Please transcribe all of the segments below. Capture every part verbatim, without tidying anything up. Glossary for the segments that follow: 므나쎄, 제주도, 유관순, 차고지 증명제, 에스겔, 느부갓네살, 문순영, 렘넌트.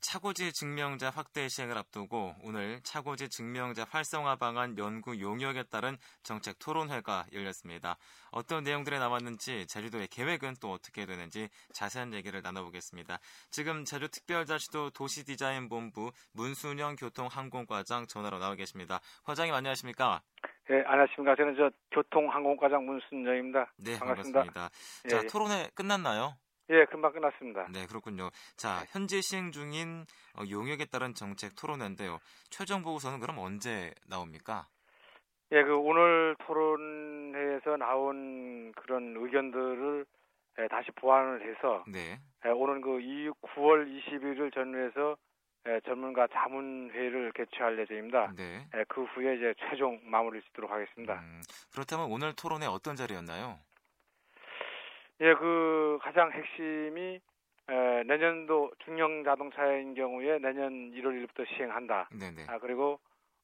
차고지 증명제 확대 시행을 앞두고 오늘 차고지 증명제 활성화 방안 연구 용역에 따른 정책 토론회가 열렸습니다. 어떤 내용들이 나왔는지, 제주도의 계획은 또 어떻게 되는지 자세한 얘기를 나눠보겠습니다. 지금 제주특별자치도 도시디자인본부 문순영 교통항공과장 전화로 나와 계십니다. 과장님 안녕하십니까? 네, 안녕하십니까. 저는 저 교통항공과장 문순영입니다. 네, 반갑습니다. 반갑습니다. 예, 자, 토론회 끝났나요? 예, 금방 끝났습니다. 네, 그렇군요. 자, 현재 시행 중인 용역에 따른 정책 토론회인데요. 최종 보고서는 그럼 언제 나옵니까? 예, 그 오늘 토론회에서 나온 그런 의견들을 다시 보완을 해서 네. 오는 그 구월 이십일을 전후해서 전문가 자문회의를 개최할 예정입니다. 네. 그 후에 이제 최종 마무리를 짓도록 하겠습니다. 음, 그렇다면 오늘 토론회 어떤 자리였나요? 예, 그 가장 핵심이 에, 내년도 중형 자동차인 경우에 내년 일월 일일부터 시행한다. 네네. 아 그리고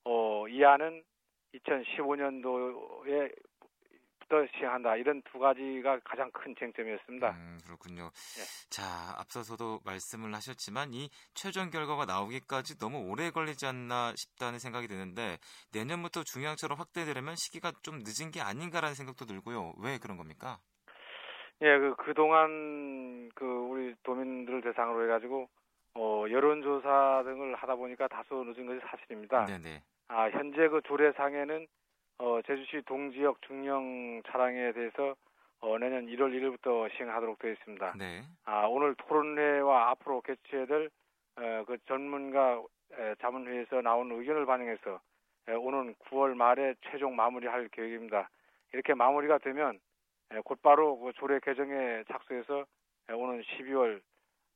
어, 이하는 이천십오년도에부터 시행한다. 이런 두 가지가 가장 큰 쟁점이었습니다. 음, 그렇군요. 예. 자, 앞서서도 말씀을 하셨지만 이 최종 결과가 나오기까지 너무 오래 걸리지 않나 싶다는 생각이 드는데 내년부터 중형처럼 확대되려면 시기가 좀 늦은 게 아닌가라는 생각도 들고요. 왜 그런 겁니까? 예, 그, 그동안, 그, 우리 도민들을 대상으로 해가지고, 어, 여론조사 등을 하다 보니까 다소 늦은 것이 사실입니다. 네네. 아, 현재 그 조례상에는, 어, 제주시 동지역 중형 차량에 대해서, 어, 내년 일월 일일부터 시행하도록 되어 있습니다. 네. 아, 오늘 토론회와 앞으로 개최될, 어, 그 전문가 에, 자문회에서 나온 의견을 반영해서, 에, 오는 구월 말에 최종 마무리할 계획입니다. 이렇게 마무리가 되면, 예, 곧바로 그 조례 개정에 착수해서 예, 오는 십이월,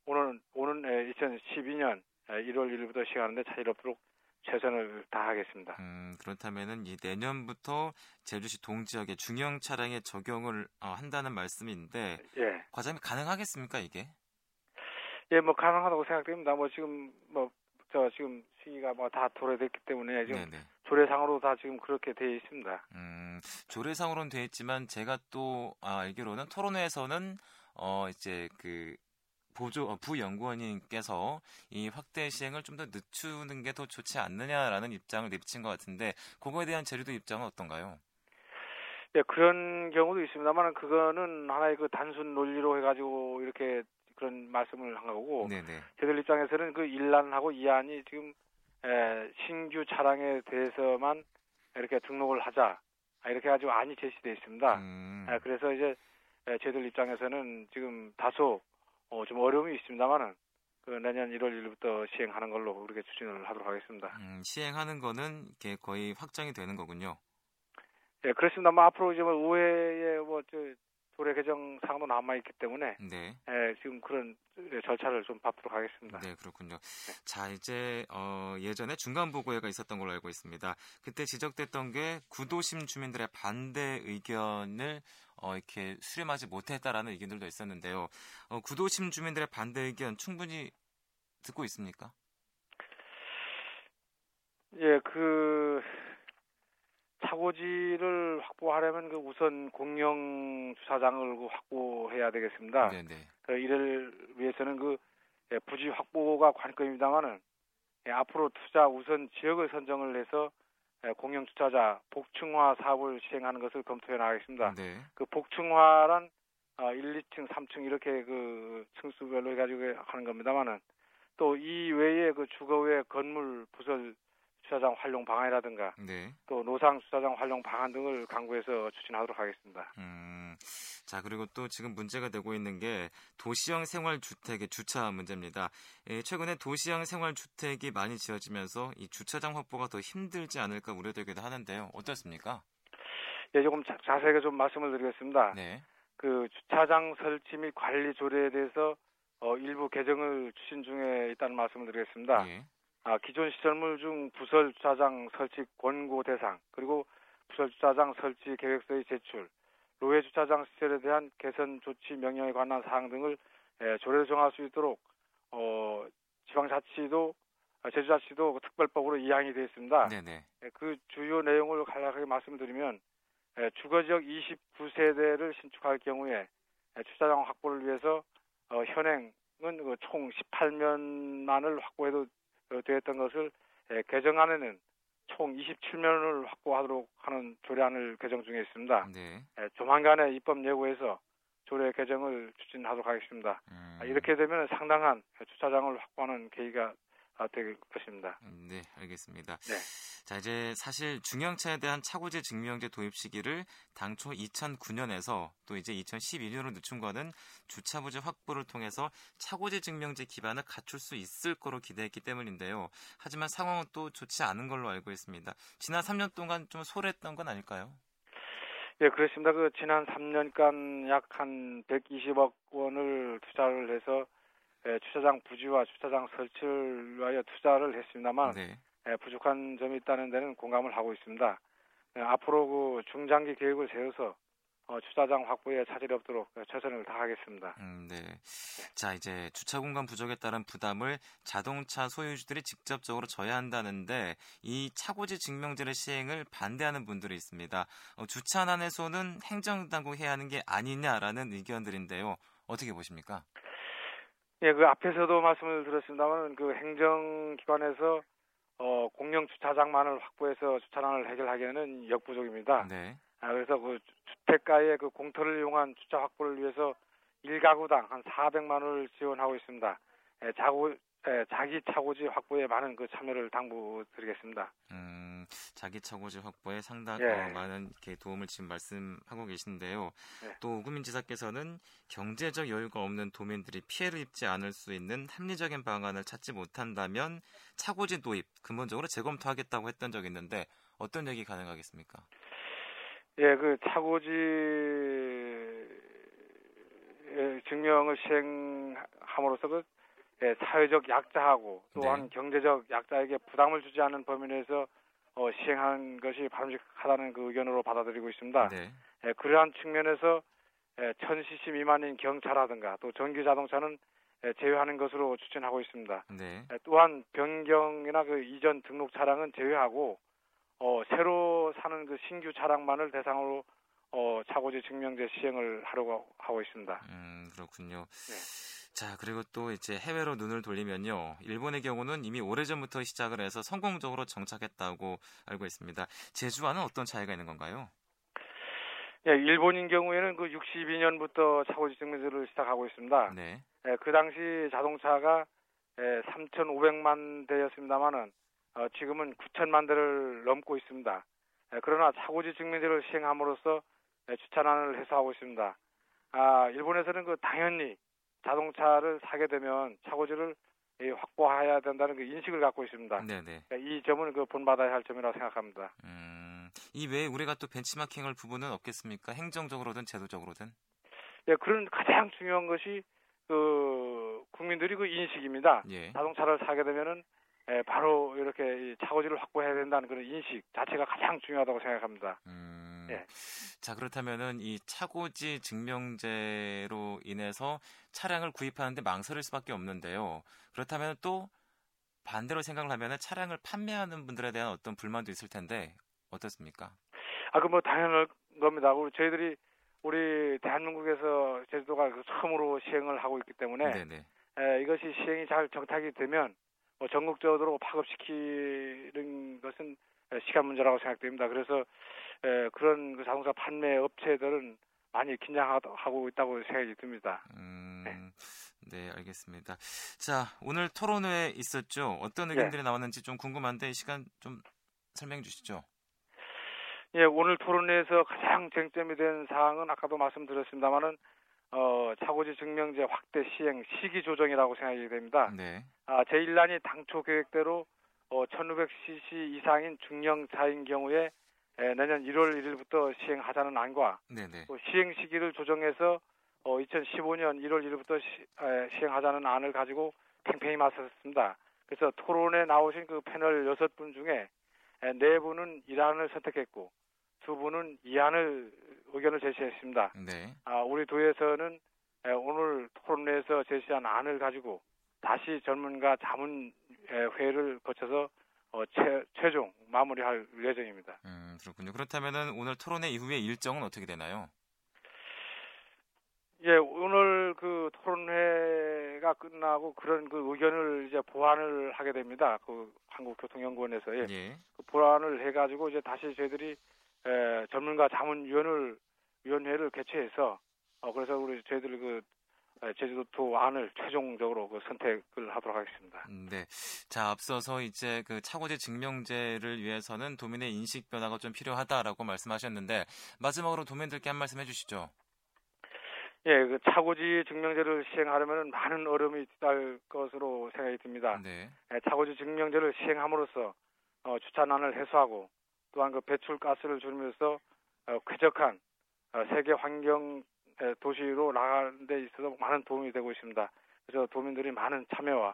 오는 오는 예, 이천십이년 예, 일월 일일부터 시행하는데 차질 없도록 최선을 다하겠습니다. 음, 그렇다면은 이 내년부터 제주시 동지역에 중형 차량에 적용을 어, 한다는 말씀인데, 예. 과장님 가능하겠습니까 이게? 예, 뭐 가능하다고 생각됩니다. 뭐 지금 뭐 저 지금 시기가 뭐 다 도래됐기 때문에 지금. 네네. 조례상으로 다 지금 그렇게 되어 있습니다. 음, 조례상으로는 되어 있지만 제가 또 아, 알기로는 토론회에서는 어 이제 그 보조 부연구원님께서 이 확대 시행을 좀 더 늦추는 게 더 좋지 않느냐라는 입장을 내비친 것 같은데 그거에 대한 제주도 입장은 어떤가요? 네, 그런 경우도 있습니다만 그거는 하나의 그 단순 논리로 해가지고 이렇게 그런 말씀을 한 거고 네네. 저희들 입장에서는 그 일란하고 이안이 지금 에, 신규 차량에 대해서만 이렇게 등록을 하자 이렇게 가지고 안이 제시되어 있습니다. 음. 에, 그래서 이제 에, 저희들 입장에서는 지금 다소 어, 좀 어려움이 있습니다만은 그 내년 일월 일일부터 시행하는 걸로 그렇게 추진을 하도록 하겠습니다. 음, 시행하는 거는 이게 거의 확정이 되는 거군요. 예, 그렇습니다. 뭐 앞으로 이제 뭐 의회에 뭐 저, 조례 개정 사항도 남아 있기 때문에 네. 예, 지금 그런 절차를 좀 밟도록 하겠습니다. 네, 그렇군요. 네. 자, 이제 어, 예전에 중간 보고회가 있었던 걸로 알고 있습니다. 그때 지적됐던 게 구도심 주민들의 반대 의견을 어, 이렇게 수렴하지 못했다라는 의견들도 있었는데요. 어, 구도심 주민들의 반대 의견 충분히 듣고 있습니까? 예, 그. 차고지를 확보하려면 그 우선 공영 주차장을 그 확보해야 되겠습니다. 네네. 그 이를 위해서는 그 부지 확보가 관건입니다만은 예, 앞으로 투자 우선 지역을 선정을 해서 예, 공영 주차자 복층화 사업을 시행하는 것을 검토해 나가겠습니다. 네. 그 복층화란 어, 일, 이층, 삼층 이렇게 그 층수별로 해가지고 하는 겁니다만은 또 이 외에 그 주거외 건물 부설 주차장 활용 방안이라든가 네. 또 노상 주차장 활용 방안 등을 강구해서 추진하도록 하겠습니다. 음, 자 그리고 또 지금 문제가 되고 있는 게 도시형 생활주택의 주차 문제입니다. 예, 최근에 도시형 생활주택이 많이 지어지면서 이 주차장 확보가 더 힘들지 않을까 우려되기도 하는데요. 어떻습니까? 예, 조금 자, 자세하게 좀 말씀을 드리겠습니다. 네. 그 주차장 설치 및 관리 조례에 대해서 어, 일부 개정을 추진 중에 있다는 말씀을 드리겠습니다. 예. 아, 기존 시설물 중 부설 주차장 설치 권고 대상, 그리고 부설 주차장 설치 계획서의 제출, 로해 주차장 시설에 대한 개선 조치 명령에 관한 사항 등을 에, 조례로 정할 수 있도록 어, 지방자치도, 제주자치도 특별법으로 이항이 되어 있습니다. 네네. 에, 그 주요 내용을 간략하게 말씀드리면 에, 주거지역 이십구세대를 신축할 경우에 에, 주차장 확보를 위해서 어, 현행 그 총 십팔면만을 확보해도 되었던 것을 개정안에는 총 이십칠면을 확보하도록 하는 조례안을 개정 중에 있습니다. 네. 조만간에 입법 예고해서 조례 개정을 추진하도록 하겠습니다. 음. 이렇게 되면 상당한 주차장을 확보하는 계기가 될 것입니다. 네, 알겠습니다. 네. 자, 이제 사실 중형차에 대한 차고지 증명제 도입 시기를 당초 이천구년에서 또 이제 이천십이년으로 늦춘 거는 주차 부지 확보를 통해서 차고지 증명제 기반을 갖출 수 있을 거로 기대했기 때문인데요. 하지만 상황은 또 좋지 않은 걸로 알고 있습니다. 지난 삼 년 동안 좀 소홀했던 건 아닐까요? 예, 그렇습니다. 그 지난 삼 년간 약 한 백이십억 원을 투자를 해서 예, 주차장 부지와 주차장 설치를 위하여 투자를 했습니다만 네. 예, 부족한 점이 있다는 데는 공감을 하고 있습니다. 예, 앞으로 그 중장기 계획을 세워서 어, 주차장 확보에 차질이 없도록 최선을 다하겠습니다. 음, 네. 자, 이제 주차 공간 부족에 따른 부담을 자동차 소유주들이 직접적으로 져야 한다는데 이 차고지 증명제의 시행을 반대하는 분들이 있습니다. 어, 주차난에서는 행정당국이 해야 하는 게 아니냐라는 의견들인데요. 어떻게 보십니까? 예, 그 앞에서도 말씀을 드렸습니다만 그 행정기관에서 어, 공영 주차장만을 확보해서 주차난을 해결하기에는 역부족입니다. 네. 아, 그래서 그 주택가의 그 공터를 이용한 주차 확보를 위해서 일 가구당 한 사백만 원을 지원하고 있습니다. 예, 자고, 예, 자기 차고지 확보에 많은 그 참여를 당부드리겠습니다. 음, 자기 차고지 확보에 상당히 예. 많은 이렇게 도움을 지금 말씀하고 계신데요. 예. 또 오금민 지사께서는 경제적 여유가 없는 도민들이 피해를 입지 않을 수 있는 합리적인 방안을 찾지 못한다면 차고지 도입 근본적으로 재검토하겠다고 했던 적이 있는데 어떤 얘기 가능하겠습니까? 예, 그 차고지 증명을 시행함으로써 그 사회적 약자하고 또한 네. 경제적 약자에게 부담을 주지 않은 범위 내에서 시행한 것이 바람직하다는 그 의견으로 받아들이고 있습니다. 네. 예, 그러한 측면에서 천 씨씨 미만인 경차라든가 또 전기 자동차는 제외하는 것으로 추진하고 있습니다. 네. 예, 또한 변경이나 그 이전 등록 차량은 제외하고 어, 새로 사는 그 신규 차량만을 대상으로 어, 차고지 증명제 시행을 하려고 하고 있습니다. 음, 그렇군요. 네. 자, 그리고 또 이제 해외로 눈을 돌리면요. 일본의 경우는 이미 오래전부터 시작을 해서 성공적으로 정착했다고 알고 있습니다. 제주와는 어떤 차이가 있는 건가요? 예, 일본인 경우에는 그 육십이년부터 차고지 증명제를 시작하고 있습니다. 네. 예, 그 당시 자동차가 예, 삼천오백만 대였습니다만은 어, 지금은 구천만 대를 넘고 있습니다. 예, 그러나 차고지 증명제를 시행함으로써 예, 주차난을 해소하고 있습니다. 아, 일본에서는 그 당연히 자동차를 사게 되면 차고지를 예, 확보해야 된다는 그 인식을 갖고 있습니다. 네네. 예, 이 점은 그 본받아야 할 점이라고 생각합니다. 음, 이 외에 우리가 또 벤치마킹할 부분은 없겠습니까? 행정적으로든 제도적으로든? 예, 그런 가장 중요한 것이 그 국민들이 그 인식입니다. 예. 자동차를 사게 되면은 예, 바로 이렇게 차고지를 확보해야 된다는 그런 인식 자체가 가장 중요하다고 생각합니다. 음, 예. 자, 그렇다면은 이 차고지 증명제로 인해서 차량을 구입하는데 망설일 수밖에 없는데요. 그렇다면 또 반대로 생각을 하면은 차량을 판매하는 분들에 대한 어떤 불만도 있을 텐데 어떻습니까? 아, 그 뭐 당연한 겁니다. 우리 저희들이 우리 대한민국에서 제주도가 그 처음으로 시행을 하고 있기 때문에 예, 이것이 시행이 잘 정착이 되면. 전국적으로 파급시키는 것은 시간 문제라고 생각됩니다. 그래서 그런 자동차 판매 업체들은 많이 긴장하고 있다고 생각이 듭니다. 음, 네. 네, 알겠습니다. 자, 오늘 토론회에 있었죠. 어떤 의견들이 네. 나왔는지 좀 궁금한데 이 시간 좀 설명해 주시죠. 예, 오늘 토론회에서 가장 쟁점이 된 사항은 아까도 말씀드렸습니다만은 어, 차고지 증명제 확대 시행 시기 조정이라고 생각이 됩니다. 네. 아, 제일 난이 당초 계획대로 어, 천오백 씨씨 이상인 중형차인 경우에 에, 내년 일월 일일부터 시행하자는 안과 네네. 또 시행 시기를 조정해서 어, 이천십오년 일월 일일부터 시, 에, 시행하자는 안을 가지고 팽팽히 맞섰습니다. 그래서 토론에 나오신 그 패널 여섯 분 중에 에, 네 분은 일 안을 선택했고 두 분은 이 안을 의견을 제시했습니다. 네. 아, 우리 도에서는 오늘 토론회에서 제시한 안을 가지고 다시 전문가 자문회의를 거쳐서 어, 최, 최종 마무리할 예정입니다. 음, 그렇군요. 그렇다면은 오늘 토론회 이후의 일정은 어떻게 되나요? 예, 오늘 그 토론회가 끝나고 그런 그 의견을 이제 보완을 하게 됩니다. 그 한국교통연구원에서 예. 예. 그 보완을 해가지고 이제 다시 저희들이 에, 전문가 자문위원을 위원회를 개최해서 어, 그래서 우리 저희들 그 제주도 안을 최종적으로 그 선택을 하도록 하겠습니다. 네. 자, 앞서서 이제 그 차고지 증명제를 위해서는 도민의 인식 변화가 좀 필요하다라고 말씀하셨는데 마지막으로 도민들께 한 말씀 해주시죠. 예, 그 차고지 증명제를 시행하려면 많은 어려움이 따를 것으로 생각이 듭니다. 네. 예, 차고지 증명제를 시행함으로써 어, 주차난을 해소하고 또한 그 배출가스를 줄이면서 어, 쾌적한 어, 세계 환경 도시로 나가는 데 있어서 많은 도움이 되고 있습니다. 그래서 도민들이 많은 참여와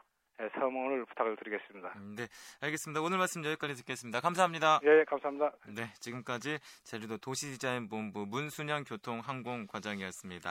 성원을 부탁을 드리겠습니다. 네, 알겠습니다. 오늘 말씀 여기까지 듣겠습니다. 감사합니다. 예, 감사합니다. 네, 지금까지 제주도 도시디자인본부 문순영 교통항공과장이었습니다.